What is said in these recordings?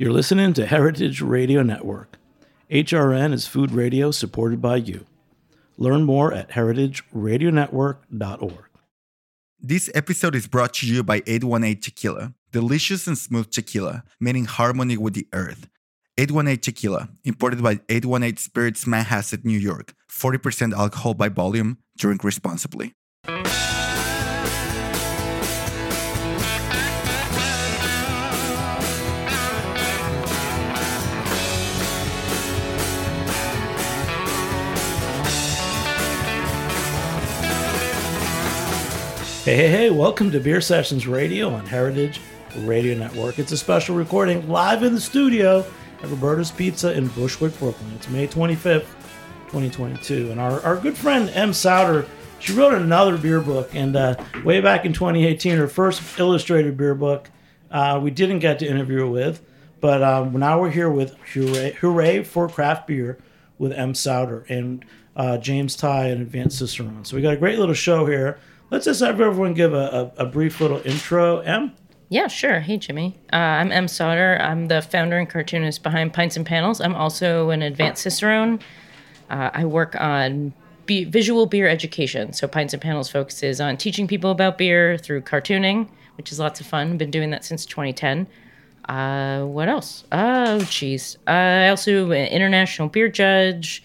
You're listening to Heritage Radio Network. HRN is food radio supported by you. Learn more at heritageradionetwork.org. This episode is brought to you by 818 Tequila, delicious and smooth tequila, made in harmony with the earth. 818 Tequila, imported by 818 Spirits, Manhasset, New York. 40% alcohol by volume. Drink responsibly. Hey, welcome to Beer Sessions Radio on Heritage Radio Network. It's a special recording live in the studio at Roberta's Pizza in Bushwick, Brooklyn. It's May 25th, 2022. And our good friend Em Sauter, she wrote another beer book. And way back in 2018, her first illustrated beer book, we didn't get to interview her with. But now we're here with Hooray for Craft Beer with Em Sauter and James Tai and Advanced Cicerone. So we got a great little show here. Let's just have everyone give a brief little intro. Em? Yeah, sure. Hey, Jimmy. I'm Em Sauter. I'm the founder and cartoonist behind Pints and Panels. I'm also an advanced Cicerone. I work on visual beer education. So Pints and Panels focuses on teaching people about beer through cartooning, which is lots of fun. I've been doing that since 2010. What else? Oh, geez. I also am an international beer judge.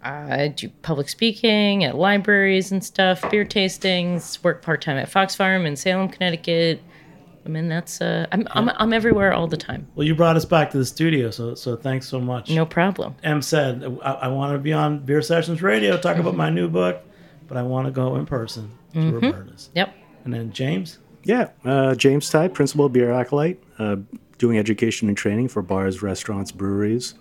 I do public speaking at libraries and stuff, beer tastings, work part-time at Fox Farm in Salem, Connecticut. I mean, that's I'm everywhere all the time. Well, you brought us back to the studio, so thanks so much. No problem. Em said, I want to be on Beer Sessions Radio, talk about my new book, but I want to go in person to Roberta's. Yep. And then James? Yeah, James Tai, Principal Beer Acolyte, doing education and training for bars, restaurants, breweries.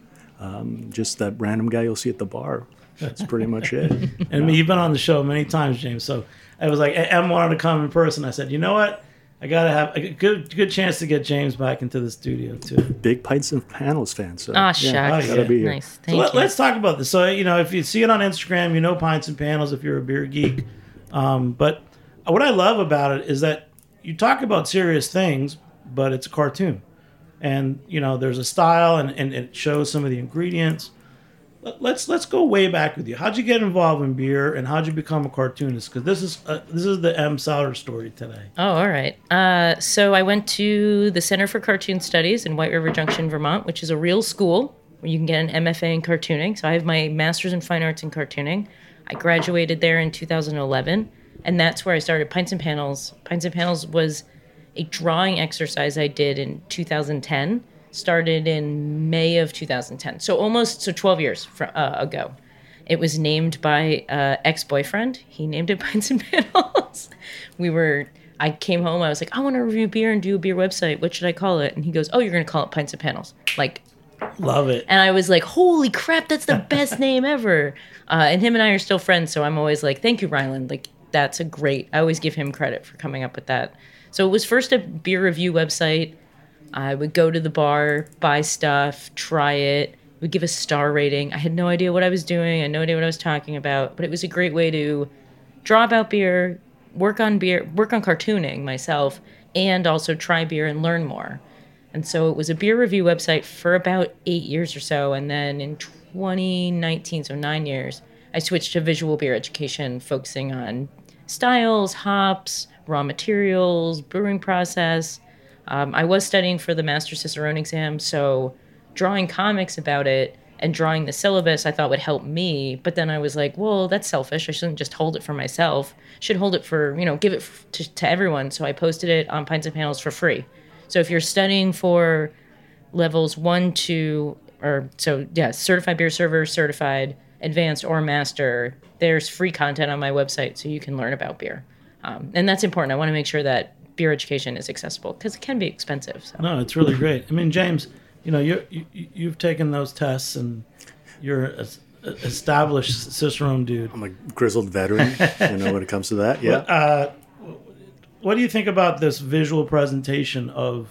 Just that random guy you'll see at the bar. That's pretty much it. And you've been on the show many times, James. So I was like, Em wanted to come in person. I said, you know what? I got to have a good chance to get James back into the studio, too. Big Pints and Panels fan. So, shucks. Gotta be here. Nice. Thank you. Let's talk about this. So, you know, if you see it on Instagram, you know Pints and Panels if you're a beer geek. But what I love about it is that you talk about serious things, but it's a cartoon. And, you know, there's a style and it shows some of the ingredients. Let's go way back with you. How'd you get involved in beer and how'd you become a cartoonist? Because this is the Em Sauter story today. Oh, all right. So I went to the Center for Cartoon Studies in White River Junction, Vermont, which is a real school where you can get an MFA in cartooning. So I have my master's in fine arts in cartooning. I graduated there in 2011. And that's where I started Pints and Panels. Pints and Panels was a drawing exercise I did in 2010, started in May of 2010. So 12 years ago. It was named by ex-boyfriend. He named it Pints and Panels. I came home, I was like, I want to review beer and do a beer website. What should I call it? And he goes, oh, you're going to call it Pints and Panels. Like, love it. And I was like, holy crap, that's the best name ever. And him and I are still friends. So I'm always like, thank you, Ryland. Like, that's I always give him credit for coming up with that. So it was first a beer review website. I would go to the bar, buy stuff, try it. We'd give a star rating. I had no idea what I was doing. I had no idea what I was talking about. But it was a great way to draw about beer, work on cartooning myself, and also try beer and learn more. And so it was a beer review website for about 8 years or so. And then in 2019, so 9 years, I switched to visual beer education, focusing on styles, hops, raw materials, brewing process. I was studying for the Master Cicerone exam, so drawing comics about it and drawing the syllabus I thought would help me. But then I was like, well, that's selfish. I shouldn't just hold it for myself. Should hold it for, you know, give it to everyone. So I posted it on Pints and Panels for free. So if you're studying for levels 1, 2, certified beer server, certified, advanced, or master, there's free content on my website so you can learn about beer. And that's important. I want to make sure that beer education is accessible because it can be expensive. So. No, it's really great. I mean, James, you know, you've taken those tests and you're an established Cicerone dude. I'm a grizzled veteran, you know, when it comes to that. Yeah. What do you think about this visual presentation of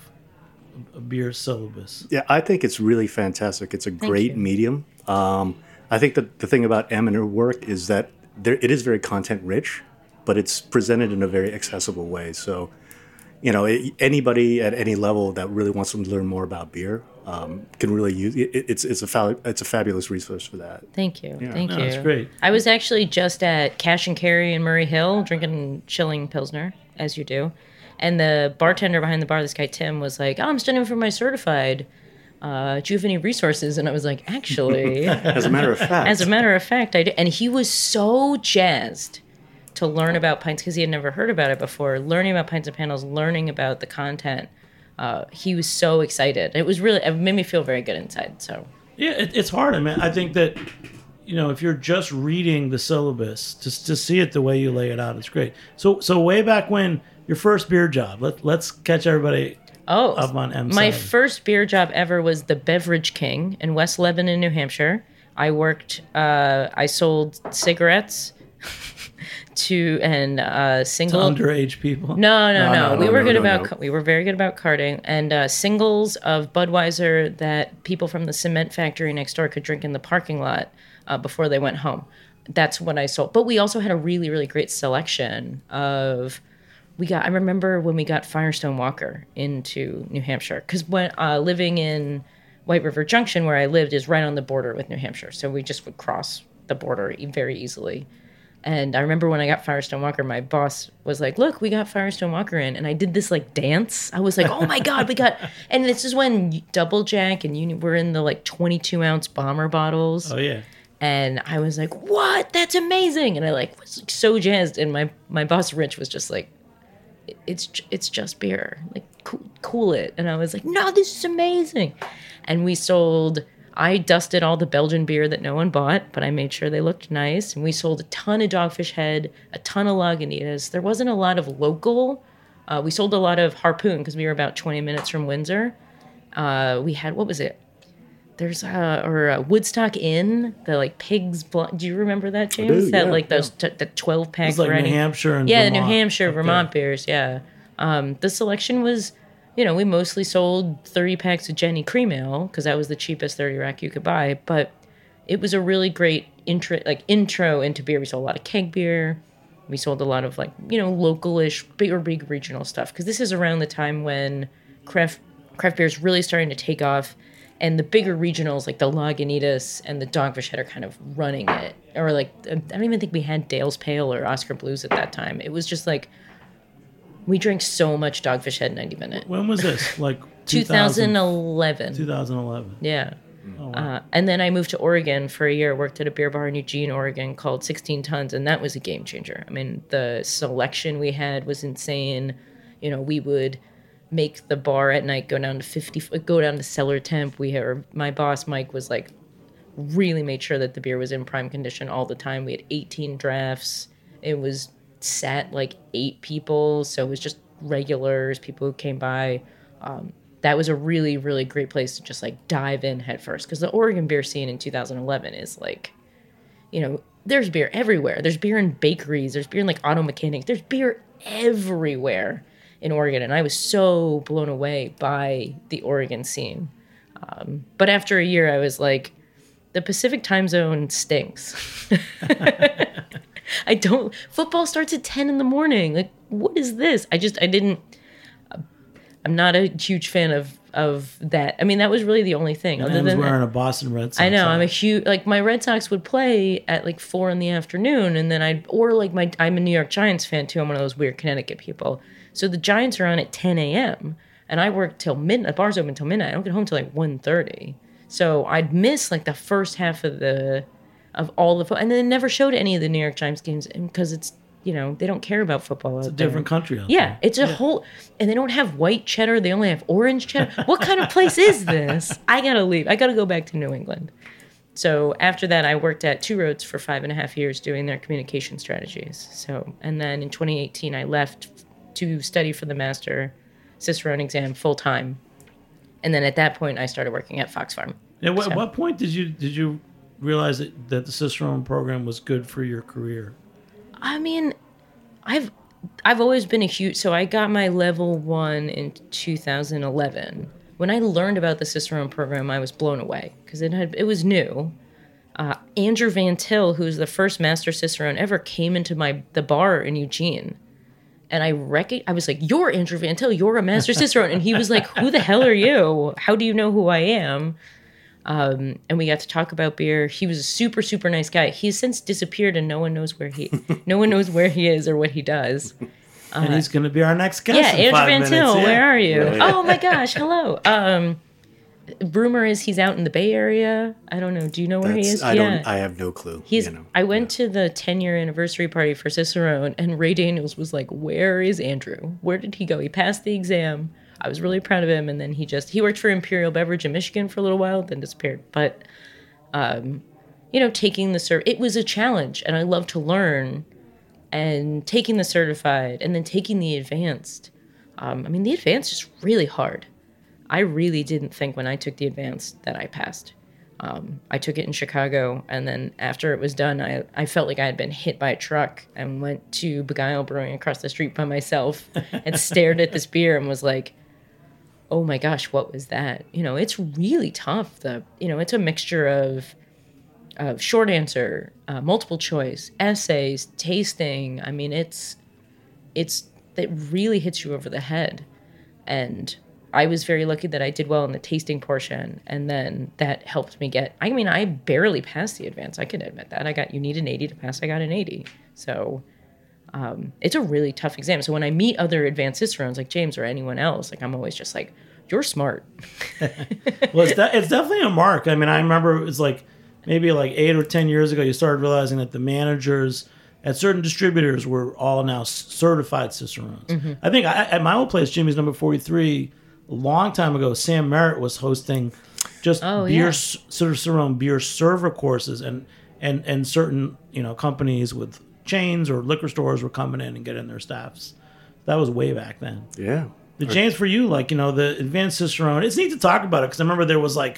a beer syllabus? Yeah, I think it's really fantastic. It's a great medium. I think that the thing about Em and her work is that it is very content rich. But it's presented in a very accessible way. So, you know, anybody at any level that really wants to learn more about beer can really use it. It's a fabulous resource for that. Thank you. Yeah. Thank you. That's great. I was actually just at Cash and Carry in Murray Hill drinking Schilling Pilsner, as you do. And the bartender behind the bar, this guy Tim, was like, I'm studying for my certified. Do you have any resources? And I was like, actually. As a matter of fact, I did. And he was so jazzed to learn about pints because he had never heard about it before, learning about Pints and Panels, learning about the content. He was so excited. It made me feel very good inside. So yeah, it's hard. I mean, I think that, you know, if you're just reading the syllabus, just to see it the way you lay it out, it's great. So way back when, your first beer job, let's catch everybody up on M. My first beer job ever was the Beverage King in West Lebanon, New Hampshire. I worked, I sold cigarettes to underage people. No. We were very good about carding and singles of Budweiser that people from the cement factory next door could drink in the parking lot before they went home. That's what I sold. But we also had a really, really great selection of. I remember when we got Firestone Walker into New Hampshire, because when living in White River Junction, where I lived, is right on the border with New Hampshire. So we just would cross the border very easily. And I remember when I got Firestone Walker, my boss was like, look, we got Firestone Walker in. And I did this dance. I was like, oh my God, we got. And this is when Double Jack and you were in the 22-ounce bomber bottles. Oh, yeah. And I was like, what? That's amazing. And I was so jazzed. And my boss, Rich, was just like, it's just beer, cool it. And I was like, no, this is amazing. And I dusted all the Belgian beer that no one bought, but I made sure they looked nice. And we sold a ton of Dogfish Head, a ton of Lagunitas. There wasn't a lot of local. We sold a lot of Harpoon because we were about 20 minutes from Windsor. We had, what was it? There's Woodstock Inn, the Pig's Blood. Do you remember that, James? I do, those the 12-pack. It was New Hampshire and Vermont. Yeah, the New Hampshire, Vermont beers, yeah. The selection was, we mostly sold 30 packs of Jenny Cream Ale because that was the cheapest 30 rack you could buy. But it was a really great intro into beer. We sold a lot of keg beer. We sold a lot of localish, big regional stuff because this is around the time when craft beer is really starting to take off. And the bigger regionals, the Lagunitas and the Dogfish Head, are kind of running it. Or I don't even think we had Dale's Pale or Oscar Blues at that time. It was just we drank so much Dogfish Head 90 Minute. When was this? 2011. 2011. Yeah. Oh, wow. And then I moved to Oregon for a year. Worked at a beer bar in Eugene, Oregon called 16 Tons. And that was a game changer. I mean, the selection we had was insane. We would make the bar at night go down to cellar temp. My boss Mike was really made sure that the beer was in prime condition all the time. We had 18 drafts. It was sat 8 people, so it was just regulars, people who came by. That was a really, really great place to just dive in head first, because the Oregon beer scene in 2011 is there's beer everywhere. There's beer in bakeries, there's beer in auto mechanics, there's beer everywhere in Oregon, and I was so blown away by the Oregon scene. But after a year, I was like, the Pacific time zone stinks. Football starts at 10 in the morning. What is this? I'm not a huge fan of that. I mean, that was really the only thing. And I was wearing a Boston Red Sox. I know, I'm a huge, my Red Sox would play at 4 in the afternoon, and then I'm a New York Giants fan too. I'm one of those weird Connecticut people. So the Giants are on at 10 a.m. and I work till midnight. The bar's open till midnight. I don't get home till 1:30. So I'd miss the first half and then never showed any of the New York Giants games because it's they don't care about football. It's a different country. Yeah, it's a whole, and they don't have white cheddar. They only have orange cheddar. What kind of place is this? I gotta leave. I gotta go back to New England. So after that, I worked at Two Roads for 5.5 years doing their communication strategies. So, and then in 2018, I left to study for the master Cicerone exam full-time. And then at that point, I started working at Fox Farm. And at what point did you realize that the Cicerone program was good for your career? I mean, I've always been so I got my level 1 in 2011. When I learned about the Cicerone program, I was blown away because it was new. Andrew Van Til, who's the first master Cicerone ever, came into the bar in Eugene. And I was like, "You're Andrew Van Til, you're a master cicerone." And he was like, "Who the hell are you? How do you know who I am?" And we got to talk about beer. He was a super, super nice guy. He's since disappeared, and no one knows where he is or what he does. And he's going to be our next guest. Yeah, in Andrew Van Til, where are you? Really? Oh my gosh, hello. Rumor is he's out in the Bay Area. I don't know. Do you know where he is? I have no clue. I went to the 10-year anniversary party for Cicerone, and Ray Daniels was like, "Where is Andrew? Where did he go? He passed the exam." I was really proud of him, and then he worked for Imperial Beverage in Michigan for a little while, then disappeared. But, taking the cert, it was a challenge, and I love to learn. And taking the certified, and then taking the advanced. The advanced is really hard. I really didn't think when I took the advanced that I passed. I took it in Chicago, and then after it was done, I felt like I had been hit by a truck and went to Beguile Brewing across the street by myself and stared at this beer and was like, "Oh my gosh, what was that?" It's really tough. It's a mixture of short answer, multiple choice, essays, tasting. It really hits you over the head. And I was very lucky that I did well in the tasting portion, and then that helped me get... I barely passed the advance. I can admit that. You need an 80 to pass. I got an 80. So it's a really tough exam. So when I meet other advanced cicerones like James or anyone else, I'm always just like, "You're smart." Well, it's definitely a mark. I remember it was like maybe like 8 or 10 years ago, you started realizing that the managers at certain distributors were all now certified cicerones. Mm-hmm. I think at my old place, Jimmy's number 43... a long time ago, Sam Merritt was hosting Cicerone beer server courses, and certain companies with chains or liquor stores were coming in and getting their staffs. That was way back then. Yeah. James, for you, the advanced Cicerone, it's neat to talk about it because I remember there was a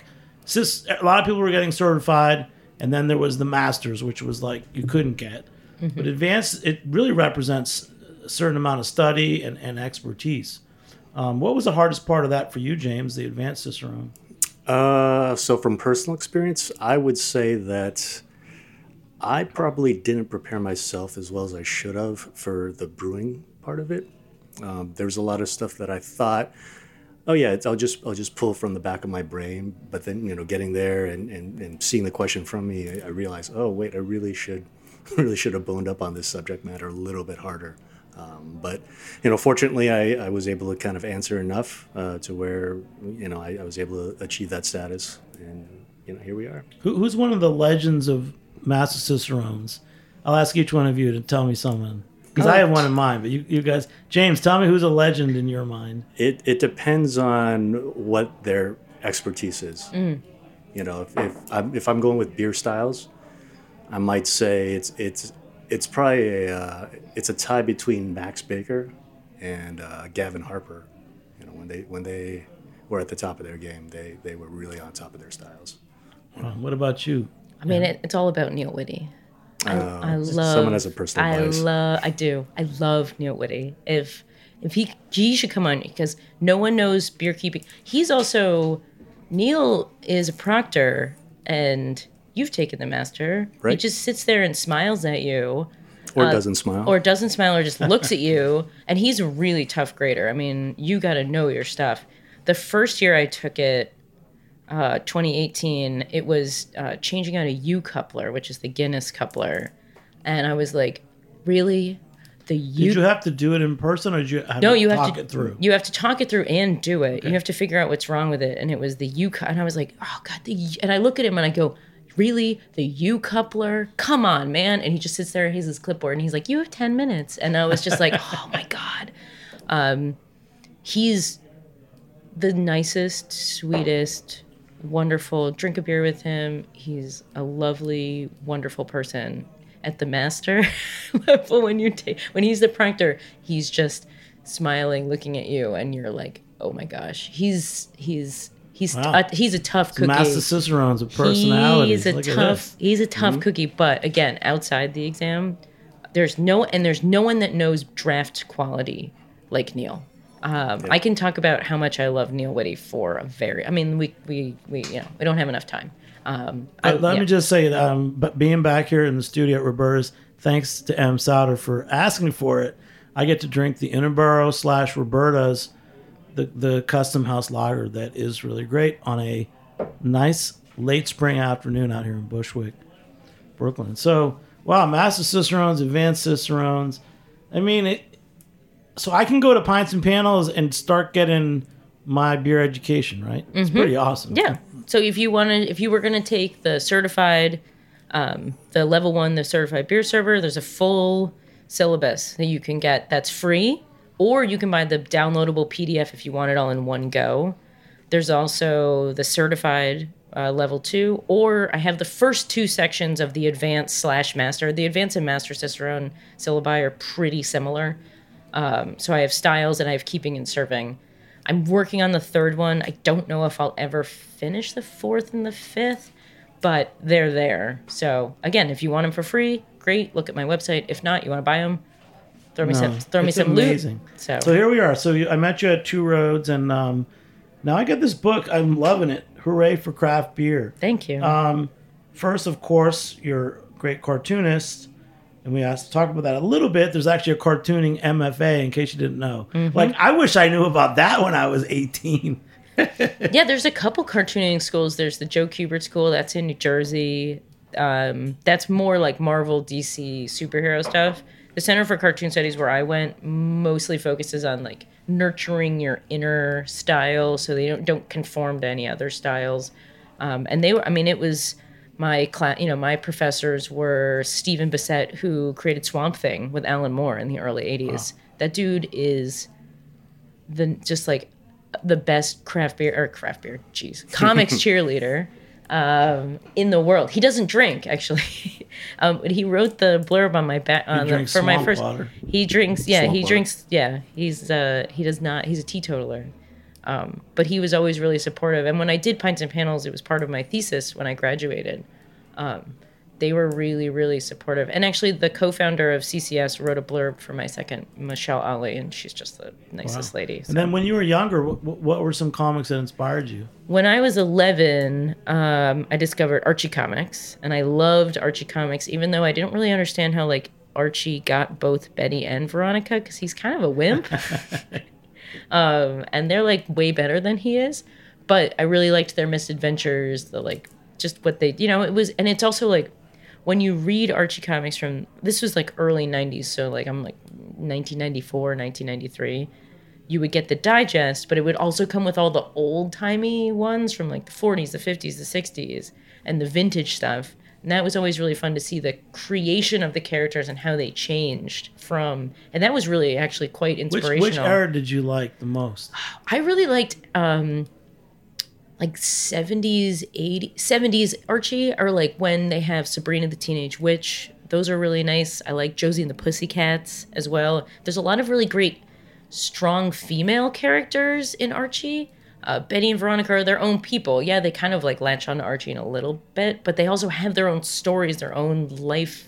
lot of people were getting certified, and then there was the masters, which was you couldn't get. Mm-hmm. But advanced, it really represents a certain amount of study and expertise. What was the hardest part of that for you, James, the advanced Cicerone? So from personal experience, I would say that I probably didn't prepare myself as well as I should have for the brewing part of it. There was a lot of stuff that I thought, I'll just pull from the back of my brain. But then, getting there and seeing the question from me, I realized, oh, wait, I really should have boned up on this subject matter a little bit harder. But fortunately, I was able to kind of answer enough to where, I was able to achieve that status. And, here we are. Who's one of the legends of master cicerones? I'll ask each one of you to tell me someone. Because I have one in mind, but you guys... James, tell me who's a legend in your mind. It depends on what their expertise is. Mm. If I'm going with beer styles, I might say it's probably a tie between Max Baker and Gavin Harper. When they were at the top of their game, they were really on top of their styles. What about you? It's all about Neil Witte. I love someone has a personal bias. I love Neil Witte. If he should come on, because no one knows beer keeping. Neil is a proctor, and you've taken the master. Right. He just sits there and smiles at you. Or doesn't smile, or just looks at you. And he's a really tough grader. You got to know your stuff. The first year I took it, 2018, it was changing out a U coupler, which is the Guinness coupler. And I was like, really? Did you have to do it in person, or did you have to talk it through? You have to talk it through and do it. Okay. You have to figure out what's wrong with it. And it was the U, and I was like, oh, God. And I look at him and I go, really? The U coupler? Come on, man. And he just sits there and he's his clipboard and he's like, you have 10 minutes. And I was just like, oh my God. He's the nicest, sweetest, wonderful. Drink a beer with him. He's a lovely, wonderful person. At the master level, when he's the proctor, he's just smiling, looking at you, and you're like, oh my gosh. He's a tough cookie. Master Cicerone's a personality. He's a tough cookie, but again, outside the exam, there's no one that knows draft quality like Neil. Yep. I can talk about how much I love Neil Witte for a very. We don't have enough time. Let me just say that being back here in the studio at Roberta's, thanks to Em Sauter for asking for it. I get to drink the Inneborough / Roberta's, the custom house lager that is really great on a nice late spring afternoon out here in Bushwick, Brooklyn. So, wow, Master Cicerones, Advanced Cicerones. I mean, so I can go to Pints and Panels and start getting my beer education, right? Mm-hmm. It's pretty awesome. Yeah. So if you were going to take the certified, the level 1, the certified beer server, there's a full syllabus that you can get that's free, or you can buy the downloadable PDF if you want it all in one go. There's also the certified level 2, or I have the first 2 sections of the advanced / master. The advanced and master Cicerone syllabi are pretty similar. So I have styles and I have keeping and serving. I'm working on the 3rd one. I don't know if I'll ever finish the 4th and the 5th, but they're there. So again, if you want them for free, great. Look at my website. If not, you want to buy them, throw me some amazing loot. So here we are. So I met you at Two Roads, and now I got this book. I'm loving it. Hooray for craft beer. Thank you. First, of course, you're a great cartoonist, and we asked to talk about that a little bit. There's actually a cartooning MFA, in case you didn't know. Mm-hmm. Like, I wish I knew about that when I was 18. Yeah, there's a couple cartooning schools. There's the Joe Kubert School. That's in New Jersey. That's more like Marvel, DC, superhero stuff. The Center for Cartoon Studies, where I went, mostly focuses on like nurturing your inner style so they don't conform to any other styles. And they were, I mean, it was my class, my professors were Stephen Bissett, who created Swamp Thing with Alan Moore in the early 80s. Wow. That dude is the best comics cheerleader in the world. He doesn't drink, actually. But he wrote the blurb on my back for my first water. He drinks he's a teetotaler. But he was always really supportive, and when I did Pints and Panels, it was part of my thesis when I graduated. They were really, really supportive. And actually, the co-founder of CCS wrote a blurb for my second, Michelle Ali, and she's just the nicest lady. So. And then when you were younger, what were some comics that inspired you? When I was 11, I discovered Archie Comics, and I loved Archie Comics, even though I didn't really understand how like Archie got both Betty and Veronica, because he's kind of a wimp. And they're like way better than he is. But I really liked their misadventures, just what they, it was, and it's also like, when you read Archie Comics from, this was like early 90s, so like I'm like 1994, 1993, you would get the digest, but it would also come with all the old-timey ones from like the 40s, the 50s, the 60s, and the vintage stuff. And that was always really fun to see the creation of the characters and how they changed from, and that was really actually quite inspirational. Which era did you like the most? I really liked, like 70s Archie, or like when they have Sabrina the Teenage Witch. Those are really nice. I like Josie and the Pussycats as well. There's a lot of really great, strong female characters in Archie. Betty and Veronica are their own people. Yeah, they kind of like latch on to Archie in a little bit, but they also have their own stories, their own lives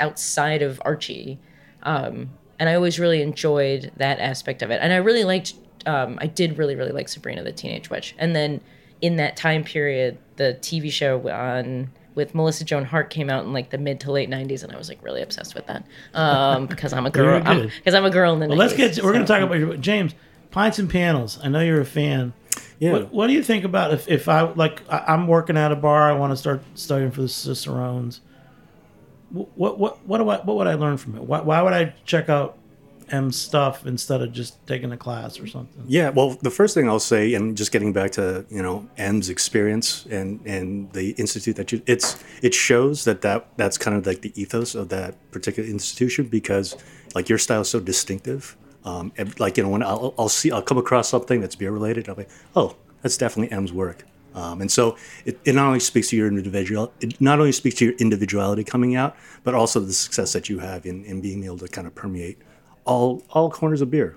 outside of Archie. And I always really enjoyed that aspect of it. And I really liked I did really, really like Sabrina the Teenage Witch. And then in that time period, the TV show with Melissa Joan Hart came out in like the mid to late 90s, and I was like really obsessed with that because I'm a girl. Because I'm a girl in the 90s. We're going to talk about your James Pints and Panels. I know you're a fan. Yeah. What do you think about if I'm working at a bar, I want to start studying for the Cicerones? What would I learn from it? Why would I check out M's stuff instead of just taking a class or something? Yeah, well, the first thing I'll say, and just getting back to M's experience and the institute that it shows that's kind of like the ethos of that particular institution, because like your style is so distinctive. And like when I'll come across something that's beer related, I'll be that's definitely M's work. And so it not only speaks to your individuality coming out, but also the success that you have in being able to kind of permeate all corners of beer,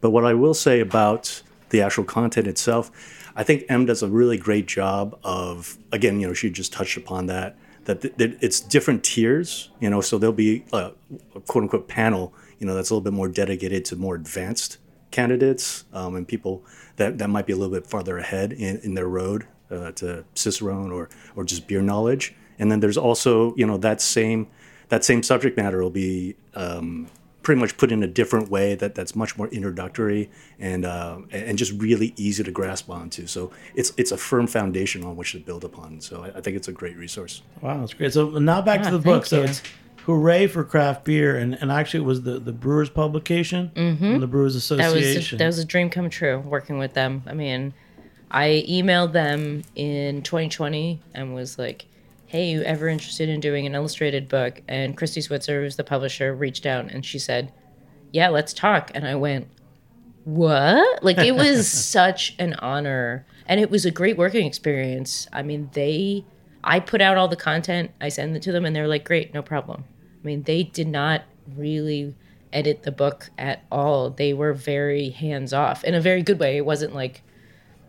But what I will say about the actual content itself, I think Em does a really great job of, again, she just touched upon that it's different tiers, so there'll be a quote unquote panel, that's a little bit more dedicated to more advanced candidates and people that might be a little bit farther ahead in their road to Cicerone or just beer knowledge. And then there's also, that same subject matter will be pretty much put in a different way that's much more introductory and just really easy to grasp onto. So it's a firm foundation on which to build upon. So I think it's a great resource. Wow, that's great. So now back to the book. So it's Hooray for Craft Beer. And actually it was the Brewers publication from the Brewers Association. That was a dream come true, working with them. I mean, I emailed them in 2020 and was like, hey, you ever interested in doing an illustrated book? And Christy Switzer, who's the publisher, reached out and she said, yeah, let's talk. And I went, what? Like, it was such an honor. And it was a great working experience. I mean, I put out all the content, I sent it to them, and they're like, great, no problem. I mean, they did not really edit the book at all. They were very hands-off in a very good way. It wasn't like,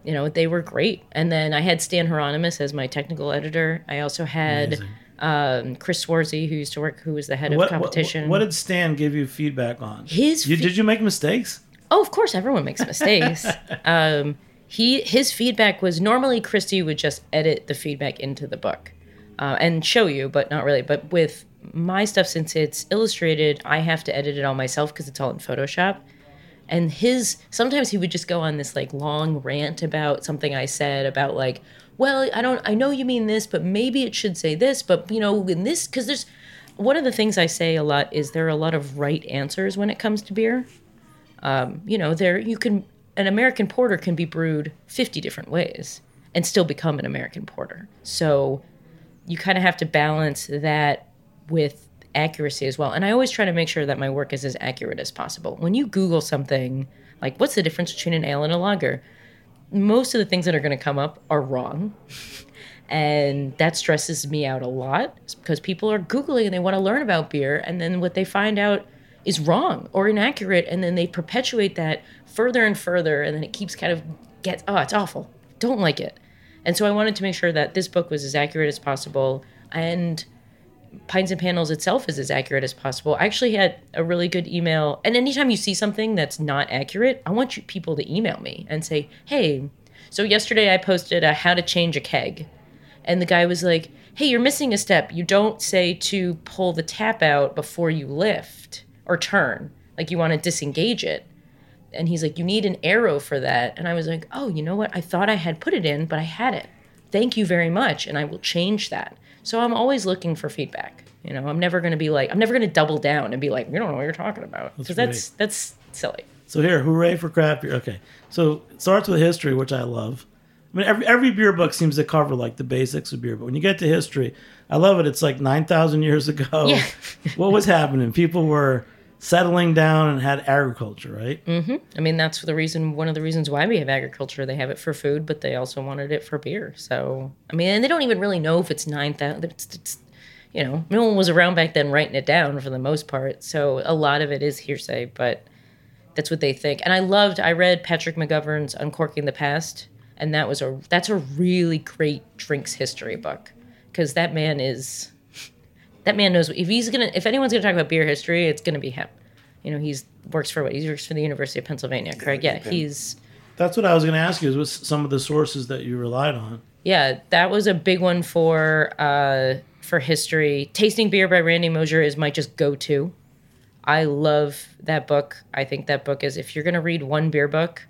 you know, they were great. And then I had Stan Hieronymus as my technical editor. I also had Chris Swersey, who was the head of competition. What did Stan give you feedback on? Did you make mistakes? Oh, of course, everyone makes mistakes. His feedback was, normally Christy would just edit the feedback into the book and show you, but not really. But with my stuff, since it's illustrated, I have to edit it all myself because it's all in Photoshop. And sometimes he would just go on this like long rant about something I said about like, well, I know you mean this, but maybe it should say this, but you know, in this, cause there's, one of the things I say a lot is there are a lot of right answers when it comes to beer. You know, an American porter can be brewed 50 different ways and still become an American porter. So you kind of have to balance that with accuracy as well. And I always try to make sure that my work is as accurate as possible. When you Google something, like what's the difference between an ale and a lager? Most of the things that are going to come up are wrong. And that stresses me out a lot because people are Googling and they want to learn about beer. And then what they find out is wrong or inaccurate. And then they perpetuate that further and further. And then it keeps it's awful. Don't like it. And so I wanted to make sure that this book was as accurate as possible. And Pints and Panels itself is as accurate as possible. I actually had a really good email. And anytime you see something that's not accurate, I want people to email me and say, hey, so yesterday I posted a how to change a keg. And the guy was like, hey, you're missing a step. You don't say to pull the tap out before you lift or turn. Like, you want to disengage it. And he's like, you need an arrow for that. And I was like, oh, you know what? I thought I had put it in, but I had it. Thank you very much. And I will change that. So I'm always looking for feedback. You know, I'm never going to double down and be like, we don't know what you're talking about. Because that's silly. So here, Hooray for Craft Beer. Okay. So it starts with history, which I love. I mean, every beer book seems to cover like the basics of beer. But when you get to history, I love it. It's like 9,000 years ago. Yeah. What was happening? People were settling down and had agriculture, right? Mm-hmm. I mean, that's one of the reasons why we have agriculture. They have it for food, but they also wanted it for beer. So, I mean, and they don't even really know if it's 9,000. You know, no one was around back then writing it down for the most part. So a lot of it is hearsay, but that's what they think. And I read Patrick McGovern's Uncorking the Past, and that's a really great drinks history book because that man knows. If anyone's gonna talk about beer history, it's gonna be him. You know, he works for the University of Pennsylvania, correct? Yeah, he's. That's what I was gonna ask you. What's some of the sources that you relied on? Yeah, that was a big one for history. Tasting Beer by Randy Mosher is my just go-to. I love that book. I think that book is, if you're gonna read one beer book,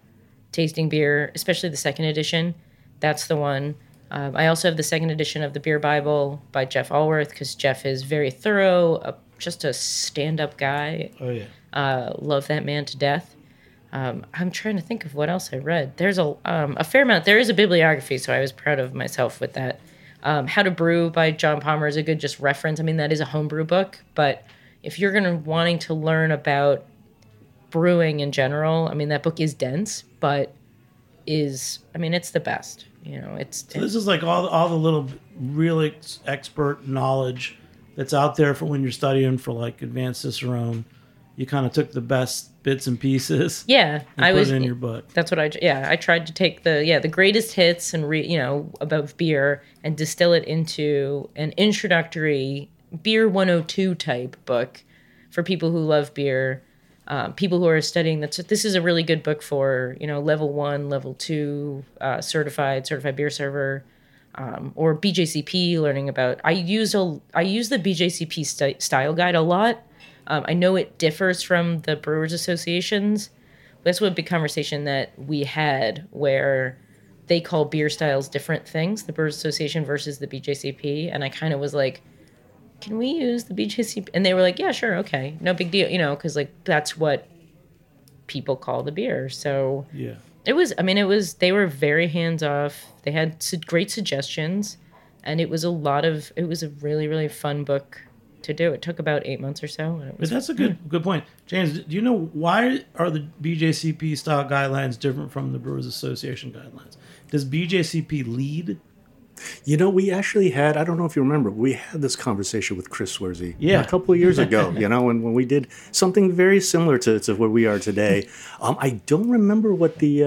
Tasting Beer, especially the second edition, that's the one. I also have the second edition of the Beer Bible by Jeff Allworth because Jeff is very thorough, just a stand-up guy. Oh, yeah. Love that man to death. I'm trying to think of what else I read. There's a fair amount. There is a bibliography, so I was proud of myself with that. How to Brew by John Palmer is a good just reference. I mean, that is a homebrew book, but if you're wanting to learn about brewing in general, I mean, that book is dense, but it's the best. You know, so this is like all the little really expert knowledge that's out there for when you're studying for like advanced Cicerone. You kind of took the best bits and pieces. Yeah, and put it in your book. That's what I tried to take the greatest hits and about beer and distill it into an introductory beer 102 type book for people who love beer. People who are studying that, this is a really good book for, you know, level 1, level 2, certified beer server, or BJCP learning about. I use the BJCP style guide a lot I know it differs from the Brewers Associations. That's what a big conversation that we had where they call beer styles different things, the Brewers Association versus the BJCP. And I kind of was like, can we use the BJCP? And they were like, yeah, sure, okay, no big deal, you know, because like that's what people call the beer. So yeah, it was, I mean, it was, they were very hands off. They had great suggestions, and it was a lot of, it was a really, really fun book to do. It took about 8 months or so. And it was, but that's a good point. James, do you know why are the BJCP style guidelines different from the Brewers Association guidelines? Does BJCP lead? You know, we actually had, I don't know if you remember, we had this conversation with Chris Swersey a couple of years ago, you know, and when we did something very similar to where we are today. I don't remember what the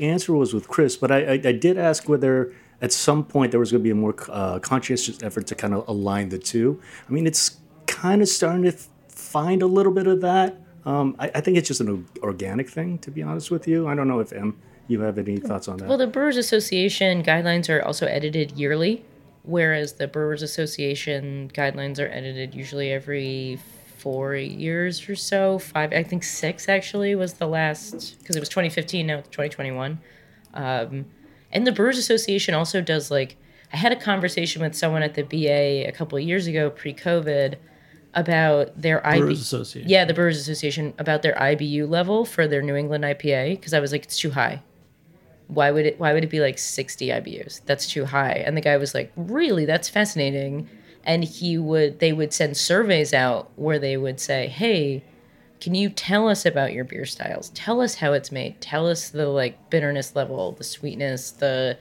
answer was with Chris, but I did ask whether at some point there was going to be a more conscientious effort to kind of align the two. I mean, it's kind of starting to find a little bit of that. I think it's just an organic thing, to be honest with you. I don't know if Em, you have any thoughts on that? Well, the Brewers Association guidelines are also edited yearly, whereas the Brewers Association guidelines are edited usually every 4 years or so. 5, I think 6 actually was the last, because it was 2015, now it's 2021. And the Brewers Association also does, like, I had a conversation with someone at the BA a couple of years ago, pre-COVID, about their the Brewers Association, about their IBU level for their New England IPA, because I was like, it's too high. Why would it be like 60 IBUs? That's too high. And the guy was like, really? That's fascinating. And they would send surveys out where they would say, hey, can you tell us about your beer styles? Tell us how it's made. Tell us the like bitterness level, the sweetness, the,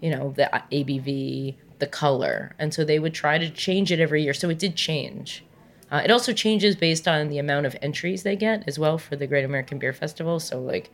you know, the ABV, the color. And so they would try to change it every year. So it did change. It also changes based on the amount of entries they get as well for the Great American Beer Festival. So, like,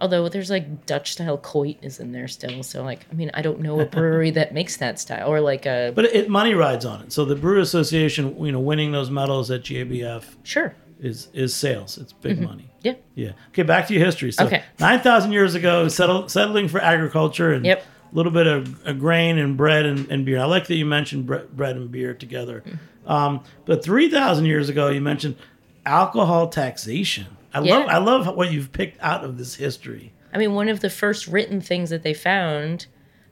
although there's, like, Dutch-style Coit is in there still. So, like, I mean, I don't know a brewery that makes that style or, like, a... But it money rides on it. So the Brewer Association, you know, winning those medals at GABF... Sure. Is sales. It's big money. Yeah. Yeah. Okay, back to your history. So, okay. 9,000 years ago, settling for agriculture and... Yep. A little bit of grain and bread and beer. I like that you mentioned bread and beer together. But 3,000 years ago, you mentioned alcohol taxation. I love what you've picked out of this history. I mean, one of the first written things that they found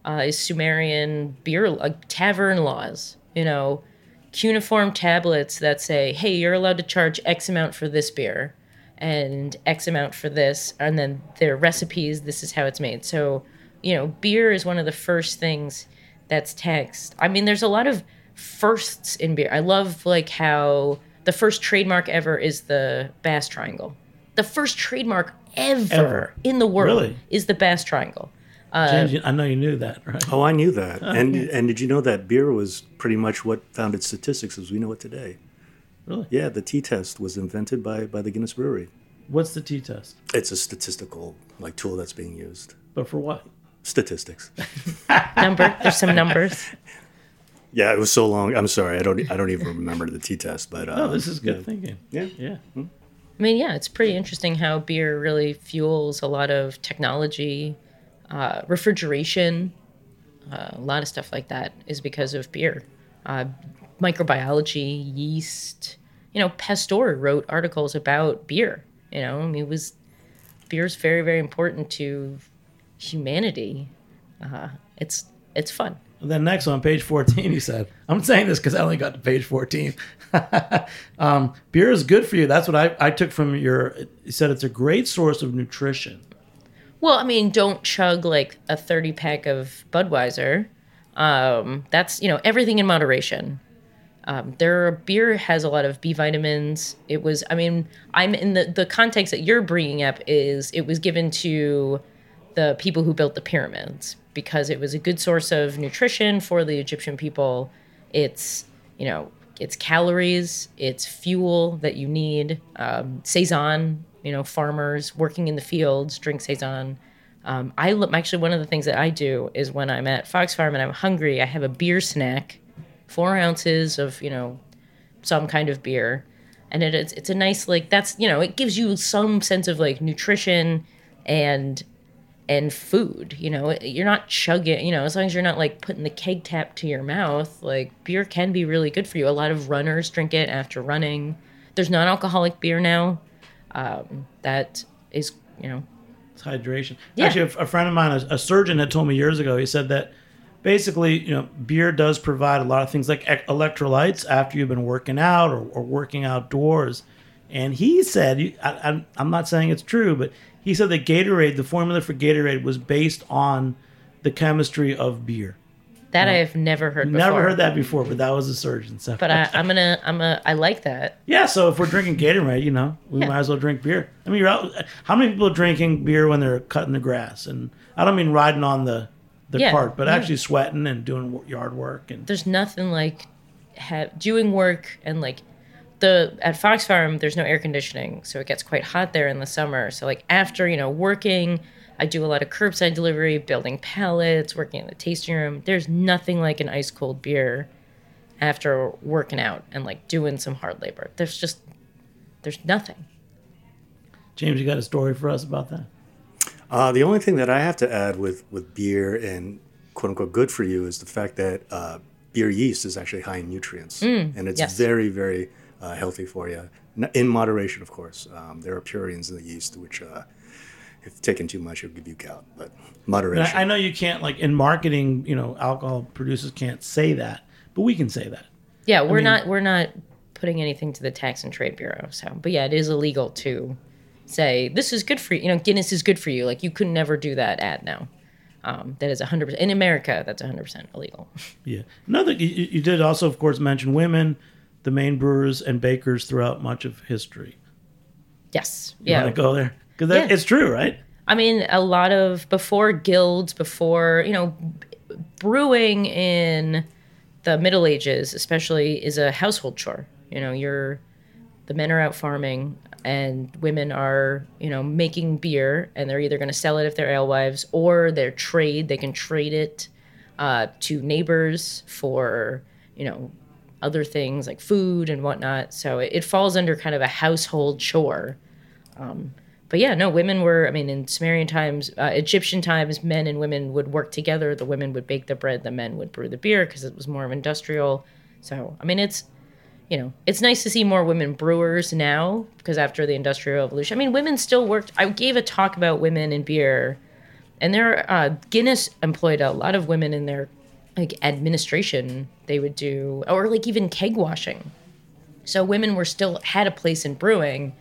is Sumerian beer, tavern laws. You know, cuneiform tablets that say, hey, you're allowed to charge X amount for this beer and X amount for this. And then their recipes, this is how it's made. So... You know, beer is one of the first things that's taxed. I mean, there's a lot of firsts in beer. I love, like, how the first trademark ever is the Bass Triangle. The first trademark ever. In the world is the Bass Triangle. James, I know you knew that, right? Oh, I knew that. And did you know that beer was pretty much what founded statistics as we know it today? Really? Yeah, the t-test was invented by the Guinness Brewery. What's the t-test? It's a statistical, like, tool that's being used. But for what? Statistics. There's some numbers. Yeah, it was so long. I'm sorry. I don't even remember the t-test, but this is good thinking. Yeah. I mean, yeah, it's pretty interesting how beer really fuels a lot of technology, refrigeration, a lot of stuff like that is because of beer. Microbiology, yeast, you know, Pasteur wrote articles about beer, you know. I mean, beer's very, very important to humanity. It's fun. And then next on page 14, he said, I'm saying this because I only got to page 14. Beer is good for you. That's what I took from he said it's a great source of nutrition. Well, I mean, don't chug like a 30 pack of Budweiser. That's, you know, everything in moderation. Beer has a lot of B vitamins. It was, I mean, I'm in the context that you're bringing up is it was given to the people who built the pyramids because it was a good source of nutrition for the Egyptian people. It's, you know, it's calories, it's fuel that you need. Saison, you know, farmers working in the fields drink Saison. Actually, one of the things that I do is when I'm at Fox Farm and I'm hungry, I have a beer snack, 4 ounces of, you know, some kind of beer. And it's a nice, like, that's, you know, it gives you some sense of like nutrition and food, you know, you're not chugging, you know, as long as you're not like putting the keg tap to your mouth, like beer can be really good for you. A lot of runners drink it after running. There's non-alcoholic beer now that is, you know. It's hydration. Yeah. Actually, a friend of mine, a surgeon, had told me years ago, he said that basically, you know, beer does provide a lot of things like electrolytes after you've been working out or working outdoors. And he said, I'm not saying it's true, but he said that Gatorade, the formula for Gatorade, was based on the chemistry of beer. That I have never heard before. Never heard that before, but that was a surgeon. So. But I like that. Yeah, so if we're drinking Gatorade, you know, we might as well drink beer. I mean, you're out, how many people are drinking beer when they're cutting the grass? And I don't mean riding on the cart, but actually sweating and doing yard work. And there's nothing like doing work and like at Fox Farm, there's no air conditioning, so it gets quite hot there in the summer. So like after, you know, working, I do a lot of curbside delivery, building pallets, working in the tasting room. There's nothing like an ice cold beer after working out and like doing some hard labor. There's nothing. James, you got a story for us about that? The only thing that I have to add with beer and quote unquote good for you is the fact that beer yeast is actually high in nutrients and it's very, very healthy for you. In moderation, of course. There are purines in the yeast, which if taken too much, it'll give you gout, but moderation. I know you can't, like in marketing, you know, alcohol producers can't say that, but we can say that. Yeah, we're not putting anything to the Tax and Trade Bureau. So, but yeah, it is illegal to say, this is good for you. You know, Guinness is good for you. Like you could never do that ad now. That is 100%. In America, that's 100% illegal. Yeah. Another, you did also, of course, mention women, the main brewers and bakers throughout much of history. Yes. You want to go there? Because it's true, right? I mean, a lot of, before guilds, before, you know, brewing in the Middle Ages especially is a household chore. You know, the men are out farming and women are, you know, making beer, and they're either going to sell it if they're alewives or they can trade it to neighbors for, you know, other things like food and whatnot. So it falls under kind of a household chore. But yeah, no, women were, I mean, in Sumerian times, Egyptian times, men and women would work together. The women would bake the bread, the men would brew the beer because it was more of industrial. So, I mean, it's, you know, it's nice to see more women brewers now because after the Industrial Revolution, I mean, women still worked. I gave a talk about women in beer, and Guinness employed a lot of women in their like administration. They would do, or like even keg washing. So women were still had a place in brewing,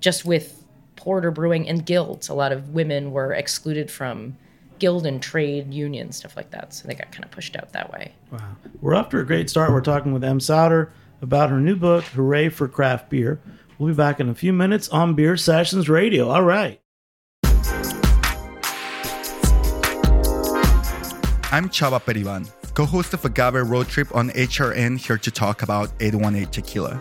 just with porter brewing and guilds. A lot of women were excluded from guild and trade union, stuff like that. So they got kind of pushed out that way. Wow. We're up to a great start. We're talking with Em Sauter about her new book, Hooray for Craft Beer. We'll be back in a few minutes on Beer Sessions Radio. All right. I'm Chava Periban, co-host of Agave Road Trip on HRN, here to talk about 818 Tequila.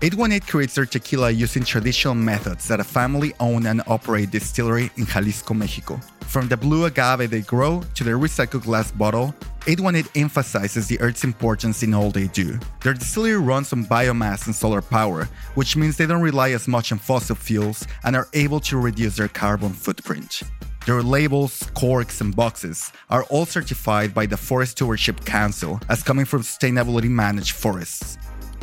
818 creates their tequila using traditional methods that a family-owned and operated distillery in Jalisco, Mexico. From the blue agave they grow to their recycled glass bottle, 818 emphasizes the earth's importance in all they do. Their distillery runs on biomass and solar power, which means they don't rely as much on fossil fuels and are able to reduce their carbon footprint. Their labels, corks, and boxes are all certified by the Forest Stewardship Council as coming from sustainability managed forests.